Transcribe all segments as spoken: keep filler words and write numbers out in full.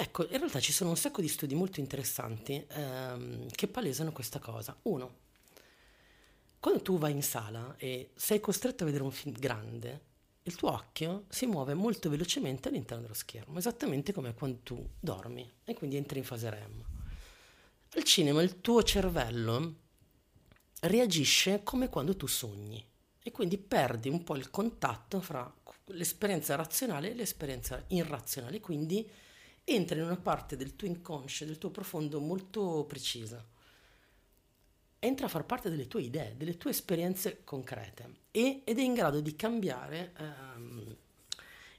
Ecco, in realtà ci sono un sacco di studi molto interessanti ehm, che palesano questa cosa. Uno, quando tu vai in sala e sei costretto a vedere un film grande, il tuo occhio si muove molto velocemente all'interno dello schermo, esattamente come quando tu dormi e quindi entri in fase REM. Al cinema il tuo cervello reagisce come quando tu sogni e quindi perdi un po' il contatto fra l'esperienza razionale e l'esperienza irrazionale, quindi entra in una parte del tuo inconscio, del tuo profondo molto precisa. Entra a far parte delle tue idee, delle tue esperienze concrete e, ed è in grado di cambiare ehm,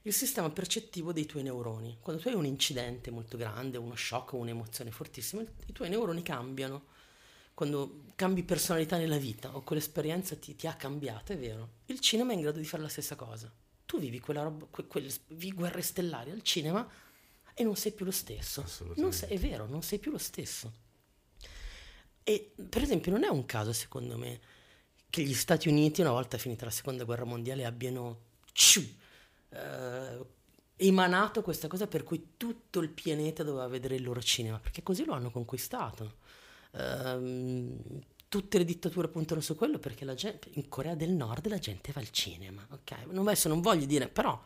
il sistema percettivo dei tuoi neuroni. Quando tu hai un incidente molto grande, uno shock o un'emozione fortissima, i tuoi neuroni cambiano. Quando cambi personalità nella vita o quell'esperienza ti, ti ha cambiato, è vero, il cinema è in grado di fare la stessa cosa. Tu vivi quella roba, que, quelle, vivi Guerre Stellari al cinema e non sei più lo stesso. Non sei, è vero, non sei più lo stesso. E per esempio non è un caso, secondo me, che gli Stati Uniti, una volta finita la seconda guerra mondiale, abbiano ciu, eh, emanato questa cosa per cui tutto il pianeta doveva vedere il loro cinema, perché così lo hanno conquistato. Eh, tutte le dittature puntano su quello, perché la gente, in Corea del Nord la gente va al cinema, ok? Non, adesso non voglio dire, però...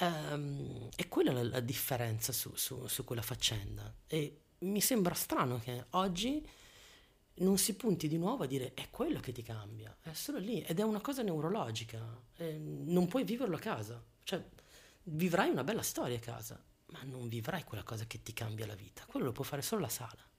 è quella la, la differenza su, su, su quella faccenda, e mi sembra strano che oggi non si punti di nuovo a dire è quello che ti cambia, è solo lì, ed è una cosa neurologica, eh, non puoi viverlo a casa, cioè vivrai una bella storia a casa, ma non vivrai quella cosa che ti cambia la vita, quello lo può fare solo la sala.